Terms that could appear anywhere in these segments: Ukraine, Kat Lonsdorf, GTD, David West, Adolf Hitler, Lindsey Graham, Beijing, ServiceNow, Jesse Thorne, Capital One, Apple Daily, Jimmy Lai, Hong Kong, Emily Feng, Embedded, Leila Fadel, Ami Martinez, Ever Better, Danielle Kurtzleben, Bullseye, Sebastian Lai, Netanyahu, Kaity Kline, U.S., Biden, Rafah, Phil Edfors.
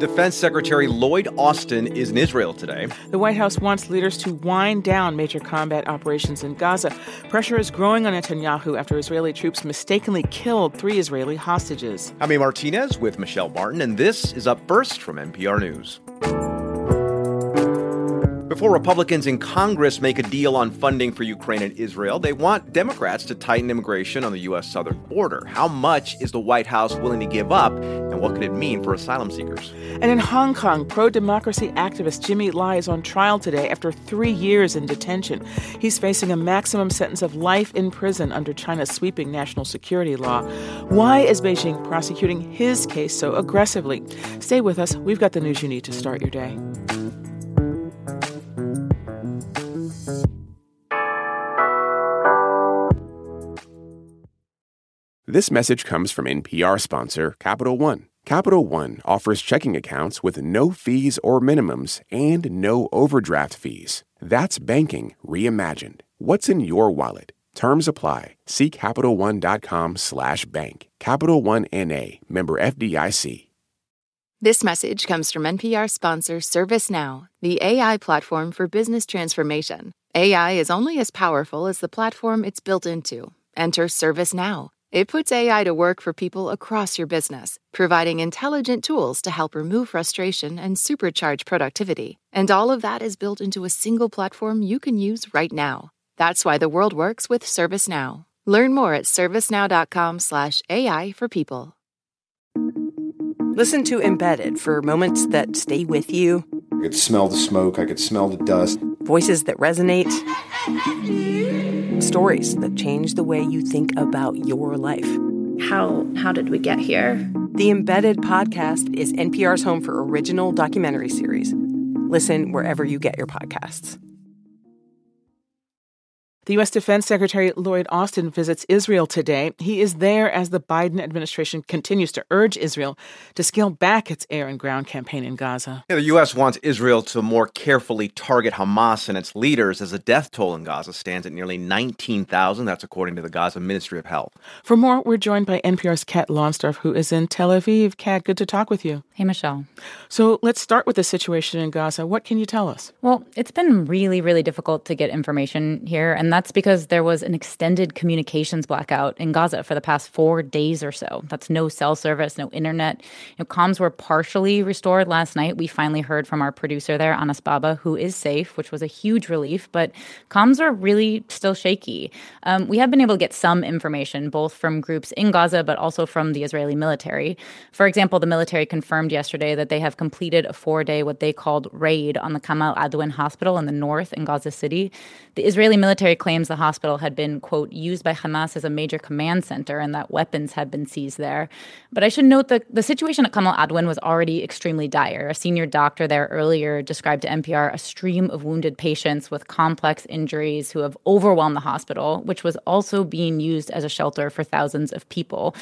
Defense Secretary Lloyd Austin is in Israel today. The White House wants leaders to wind down major combat operations in Gaza. Pressure is growing on Netanyahu after Israeli troops mistakenly killed 3 Israeli hostages. Ami Martinez with Michelle Martin, and this is Up First from NPR News. Before Republicans in Congress make a deal on funding for Ukraine and Israel, they want Democrats to tighten immigration on the U.S. southern border. How much is the White House willing to give up, and what could it mean for asylum seekers? And in Hong Kong, pro-democracy activist Jimmy Lai is on trial today after 3 years in detention. He's facing a maximum sentence of life in prison under China's sweeping national security law. Why is Beijing prosecuting his case so aggressively? Stay with us. We've got the news you need to start your day. This message comes from NPR sponsor Capital One. Capital One offers checking accounts with no fees or minimums and no overdraft fees. That's banking reimagined. What's in your wallet? Terms apply. See CapitalOne.com/bank. Capital One N.A. Member FDIC. This message comes from NPR sponsor ServiceNow, the AI platform for business transformation. AI is only as powerful as the platform it's built into. Enter ServiceNow. It puts AI to work for people across your business, providing intelligent tools to help remove frustration and supercharge productivity. And all of that is built into a single platform you can use right now. That's why the world works with ServiceNow. Learn more at servicenow.com/AI for people. Listen to Embedded for moments that stay with you. I could smell the smoke. I could smell the dust. Voices that resonate. Stories that change the way you think about your life. How did we get here? The Embedded podcast is NPR's home for original documentary series. Listen wherever you get your podcasts. The U.S. Defense Secretary Lloyd Austin visits Israel today. He is there as the Biden administration continues to urge Israel to scale back its air and ground campaign in Gaza. The U.S. wants Israel to more carefully target Hamas and its leaders as the death toll in Gaza stands at nearly 19,000. That's according to the Gaza Ministry of Health. For more, we're joined by NPR's Kat Lonsdorf, who is in Tel Aviv. Kat, good to talk with you. Hey, Michelle. So let's start with the situation in Gaza. What can you tell us? Well, it's been really, really difficult to get information here, and that's because there was an extended communications blackout in Gaza for the past 4 days or so. That's no cell service, no internet. Comms were partially restored last night. We finally heard from our producer there, Anas Baba, who is safe, which was a huge relief. But comms are really still shaky. We have been able to get some information, both from groups in Gaza, but also from the Israeli military. For example, the military confirmed yesterday that they have completed a 4-day, what they called raid on the Kamal Adwan Hospital in the north in Gaza City. The Israeli military claims the hospital had been, quote, used by Hamas as a major command center and that weapons had been seized there. But I should note that the situation at Kamal Adwan was already extremely dire. A senior doctor there earlier described to NPR a stream of wounded patients with complex injuries who have overwhelmed the hospital, which was also being used as a shelter for thousands of people.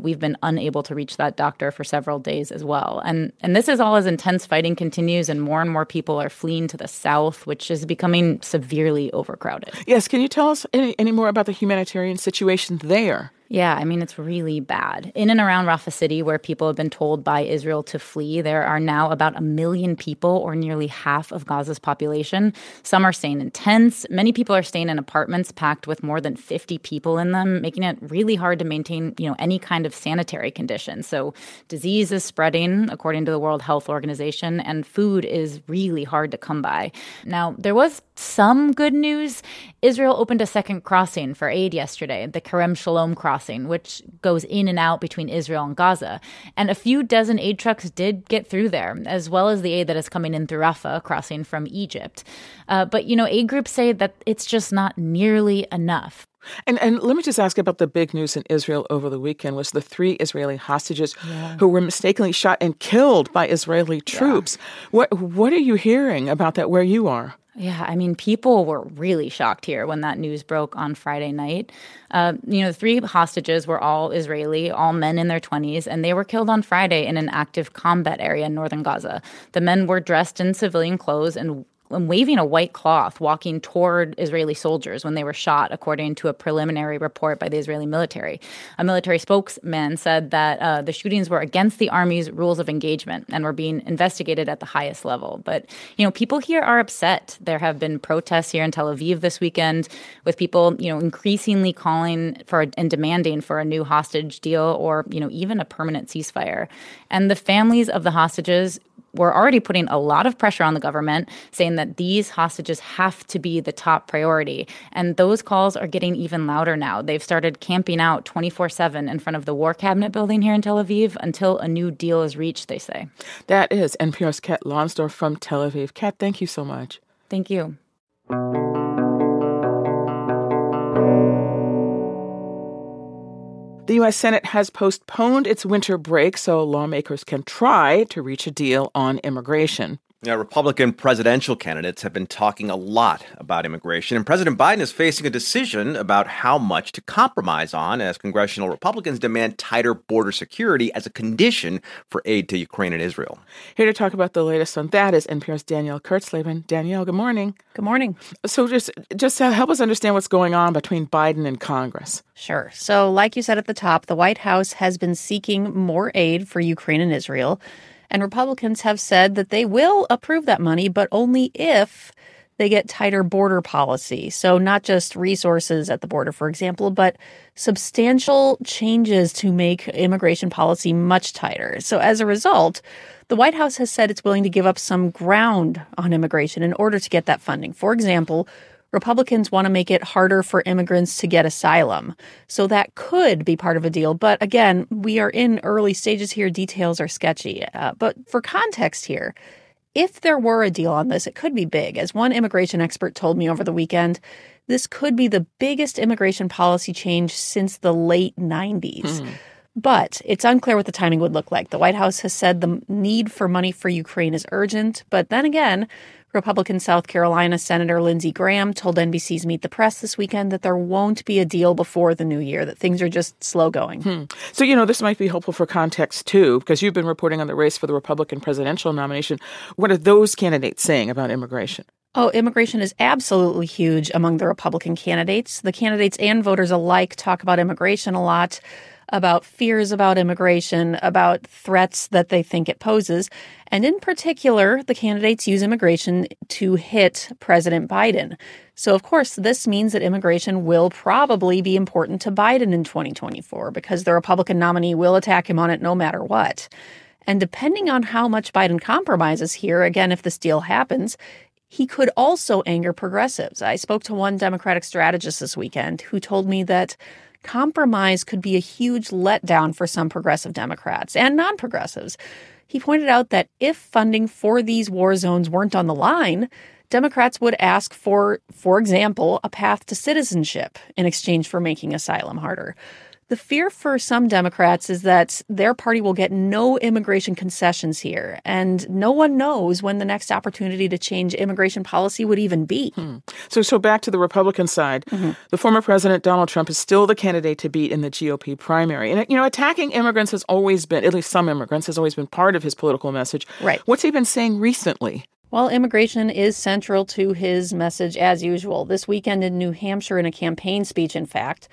We've been unable to reach that doctor for several days as well. And this is all as intense fighting continues and more people are fleeing to the south, which is becoming severely overcrowded. Yes, can you tell us any more about the humanitarian situation there? Yeah, I mean, it's really bad. In and around Rafah City, where people have been told by Israel to flee, there are now about 1 million people, or nearly half of Gaza's population. Some are staying in tents. Many people are staying in apartments packed with more than 50 people in them, making it really hard to maintain, any kind of sanitary conditions. So disease is spreading, according to the World Health Organization, and food is really hard to come by. Now, there was some good news. Israel opened a second crossing for aid yesterday, the Kerem Shalom crossing, which goes in and out between Israel and Gaza. And a few dozen aid trucks did get through there, as well as the aid that is coming in through Rafah, crossing from Egypt. But aid groups say that it's just not nearly enough. And let me just ask about the big news in Israel over the weekend was the 3 Israeli hostages who were mistakenly shot and killed by Israeli troops. Yeah. What are you hearing about that where you are? Yeah, I mean, people were really shocked here when that news broke on Friday night. The 3 hostages were all Israeli, all men in their 20s, and they were killed on Friday in an active combat area in northern Gaza. The men were dressed in civilian clothes and and waving a white cloth walking toward Israeli soldiers when they were shot, according to a preliminary report by the Israeli military. A military spokesman said that the shootings were against the army's rules of engagement and were being investigated at the highest level. But, you know, people here are upset. There have been protests here in Tel Aviv this weekend with people, you know, increasingly calling for and demanding for a new hostage deal or, you know, even a permanent ceasefire. And the families of the hostages were already putting a lot of pressure on the government, saying that these hostages have to be the top priority. And those calls are getting even louder now. They've started camping out 24/7 in front of the War Cabinet building here in Tel Aviv until a new deal is reached, they say. That is NPR's Kat Lonsdorf from Tel Aviv. Kat, thank you so much. Thank you. The U.S. Senate has postponed its winter break so lawmakers can try to reach a deal on immigration. Now, Republican presidential candidates have been talking a lot about immigration, and President Biden is facing a decision about how much to compromise on as congressional Republicans demand tighter border security as a condition for aid to Ukraine and Israel. Here to talk about the latest on that is NPR's Danielle Kurtzleben. Danielle, good morning. Good morning. So just help us understand what's going on between Biden and Congress. Sure. So like you said at the top, the White House has been seeking more aid for Ukraine and Israel. And Republicans have said that they will approve that money, but only if they get tighter border policy. So not just resources at the border, for example, but substantial changes to make immigration policy much tighter. So as a result, the White House has said it's willing to give up some ground on immigration in order to get that funding. For example, Republicans want to make it harder for immigrants to get asylum. So that could be part of a deal. But again, we are in early stages here. Details are sketchy. But for context here, if there were a deal on this, it could be big. As one immigration expert told me over the weekend, this could be the biggest immigration policy change since the late 90s. But it's unclear what the timing would look like. The White House has said the need for money for Ukraine is urgent. But then again, Republican South Carolina Senator Lindsey Graham told NBC's Meet the Press this weekend that there won't be a deal before the new year, that things are just slow going. So, you know, this might be helpful for context, too, because you've been reporting on the race for the Republican presidential nomination. What are those candidates saying about immigration? Oh, immigration is absolutely huge among the Republican candidates. The candidates and voters alike talk about immigration a lot, about fears about immigration, about threats that they think it poses. And in particular, the candidates use immigration to hit President Biden. So, of course, this means that immigration will probably be important to Biden in 2024 because the Republican nominee will attack him on it no matter what. And depending on how much Biden compromises here, again, if this deal happens, he could also anger progressives. I spoke to one Democratic strategist this weekend who told me that compromise could be a huge letdown for some progressive Democrats and non-progressives. He pointed out that if funding for these war zones weren't on the line, Democrats would ask for example, a path to citizenship in exchange for making asylum harder. The fear for some Democrats is that their party will get no immigration concessions here, and no one knows when the next opportunity to change immigration policy would even be. So back to the Republican side. The former president, Donald Trump, is still the candidate to beat in the GOP primary. And, you know, attacking immigrants has always been, at least some immigrants, has always been part of his political message. Right. What's he been saying recently? Well, immigration is central to his message as usual. This weekend in New Hampshire, in a campaign speech, in fact,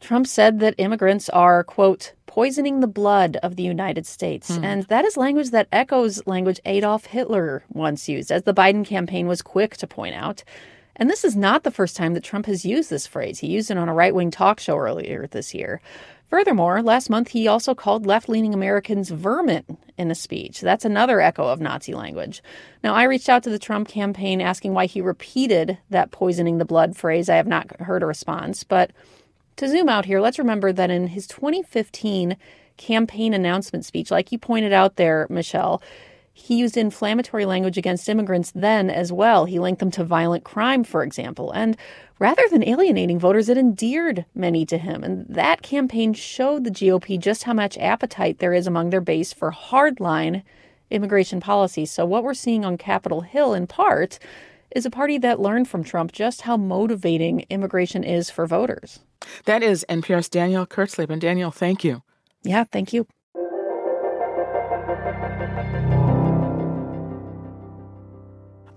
Trump said that immigrants are, quote, poisoning the blood of the United States. And that is language that echoes language Adolf Hitler once used, as the Biden campaign was quick to point out. And this is not the first time that Trump has used this phrase. He used it on a right-wing talk show earlier this year. Furthermore, last month, he also called left-leaning Americans vermin in a speech. That's another echo of Nazi language. Now, I reached out to the Trump campaign asking why he repeated that poisoning the blood phrase. I have not heard a response, but to zoom out here, let's remember that in his 2015 campaign announcement speech, like you pointed out there, Michelle, he used inflammatory language against immigrants then as well. He linked them to violent crime, for example. And rather than alienating voters, it endeared many to him. And that campaign showed the GOP just how much appetite there is among their base for hardline immigration policy. So what we're seeing on Capitol Hill, in part, is a party that learned from Trump just how motivating immigration is for voters. That is NPR's Danielle Kurtzleben. Danielle, thank you. Yeah, thank you.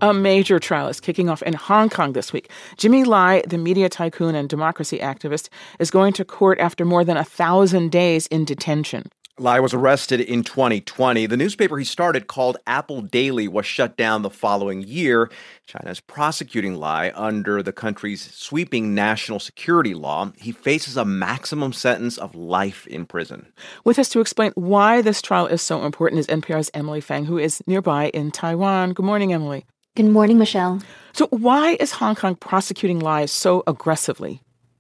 A major trial is kicking off in Hong Kong this week. Jimmy Lai, the media tycoon and democracy activist, is going to court after more than 1,000 days in detention. Lai was arrested in 2020. The newspaper he started, called Apple Daily, was shut down the following year. China is prosecuting Lai under the country's sweeping national security law. He faces a maximum sentence of life in prison. With us to explain why this trial is so important is NPR's Emily Feng, who is nearby in Taiwan. Good morning, Emily. Good morning, Michelle. So why is Hong Kong prosecuting Lai so aggressively?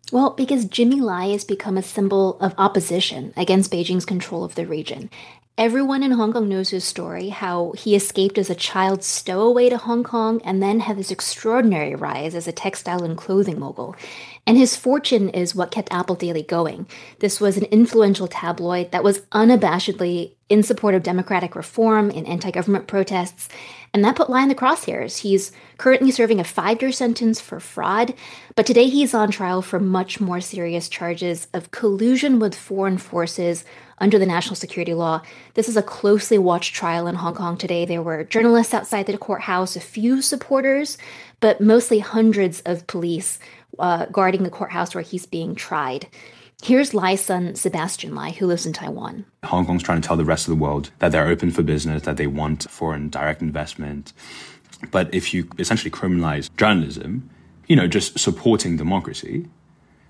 Well, because Jimmy Lai has become a symbol of opposition against Beijing's control of the region. Everyone in Hong Kong knows his story, how he escaped as a child stowaway to Hong Kong and then had this extraordinary rise as a textile and clothing mogul. And his fortune is what kept Apple Daily going. This was an influential tabloid that was unabashedly in support of democratic reform and anti-government protests. And that put Lai in the crosshairs. He's currently serving a 5-year sentence for fraud, but today he's on trial for much more serious charges of collusion with foreign forces under the national security law. This is a closely watched trial in Hong Kong today. There were journalists outside the courthouse, a few supporters, but mostly hundreds of police guarding the courthouse where he's being tried. Here's Lai's son, Sebastian Lai, who lives in Taiwan. Hong Kong's trying to tell the rest of the world that they're open for business, that they want foreign direct investment. But if you essentially criminalize journalism, just supporting democracy,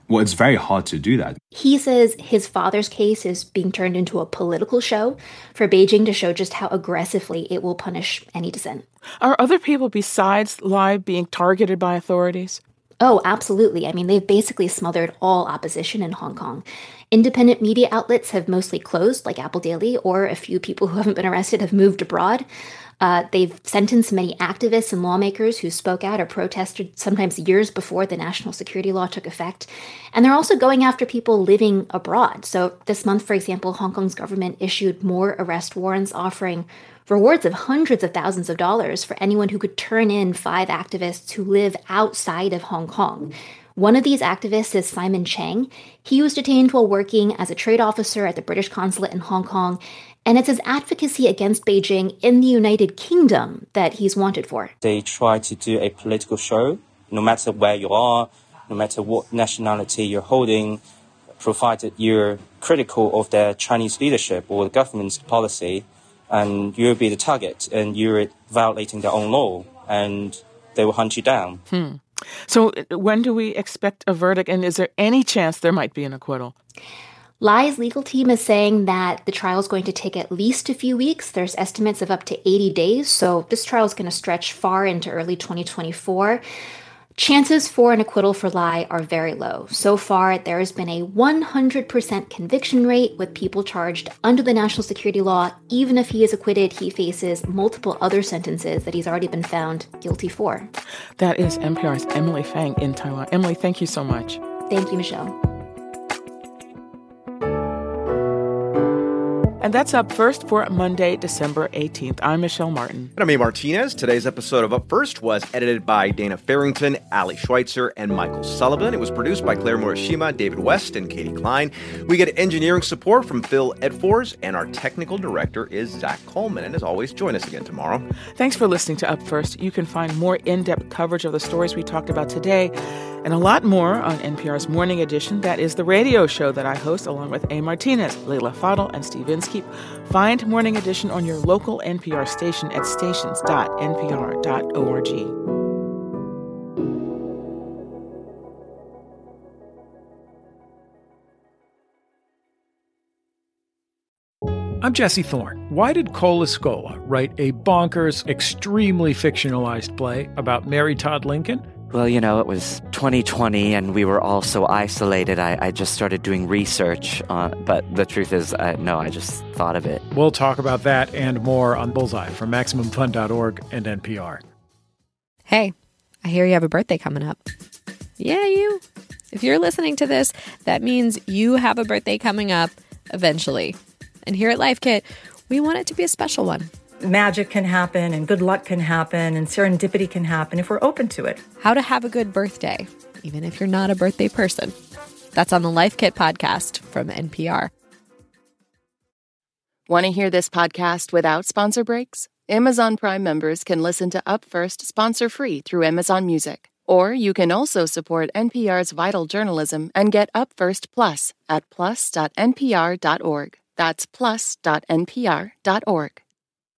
well, it's very hard to do that. He says his father's case is being turned into a political show for Beijing to show just how aggressively it will punish any dissent. Are other people besides Lai being targeted by authorities? Oh, absolutely. I mean, they've basically smothered all opposition in Hong Kong. Independent media outlets have mostly closed, like Apple Daily, or a few people who haven't been arrested have moved abroad. They've sentenced many activists and lawmakers who spoke out or protested sometimes years before the national security law took effect. And they're also going after people living abroad. So this month, for example, Hong Kong's government issued more arrest warrants offering rewards of hundreds of thousands of dollars for anyone who could turn in 5 activists who live outside of Hong Kong. One of these activists is Simon Cheng. He was detained while working as a trade officer at the British consulate in Hong Kong, and it's his advocacy against Beijing in the United Kingdom that he's wanted for. They try to do a political show, no matter where you are, no matter what nationality you're holding, provided you're critical of their Chinese leadership or the government's policy, and you'll be the target, and you're violating their own law, and they will hunt you down. So when do we expect a verdict, and is there any chance there might be an acquittal? Lai's legal team is saying that the trial is going to take at least a few weeks. There's estimates of up to 80 days, so this trial is going to stretch far into early 2024. Chances for an acquittal for Lai are very low. So far, there has been a 100% conviction rate with people charged under the national security law. Even if he is acquitted, he faces multiple other sentences that he's already been found guilty for. That is NPR's Emily Feng in Taiwan. Emily, thank you so much. Thank you, Michelle. And that's Up First for Monday, December 18th. I'm Michelle Martin. And I'm Ami Martinez. Today's episode of Up First was edited by Dana Farrington, Ally Schweitzer, and Michael Sullivan. It was produced by Claire Murashima, David West, and Kaity Kline. We get engineering support from Phil Edfors, and our technical director is Zac Coleman. And as always, join us again tomorrow. Thanks for listening to Up First. You can find more in-depth coverage of the stories we talked about today and a lot more on NPR's Morning Edition. That is the radio show that I host along with Ami Martinez, Leila Fadel, and Steve Inskeep. Find Morning Edition on your local NPR station at stations.npr.org. I'm Jesse Thorne. Why did Cole Escola write a bonkers, extremely fictionalized play about Mary Todd Lincoln? Well, it was 2020 and we were all so isolated. I just started doing research, but the truth is, I just thought of it. We'll talk about that and more on Bullseye from MaximumFun.org and NPR. Hey, I hear you have a birthday coming up. Yeah, you. If you're listening to this, that means you have a birthday coming up eventually. And here at Life Kit, we want it to be a special one. Magic can happen, and good luck can happen, and serendipity can happen if we're open to it. How to have a good birthday, even if you're not a birthday person. That's on the Life Kit podcast from NPR. Want to hear this podcast without sponsor breaks? Amazon Prime members can listen to Up First sponsor-free through Amazon Music. Or you can also support NPR's vital journalism and get Up First Plus at plus.npr.org. That's plus.npr.org.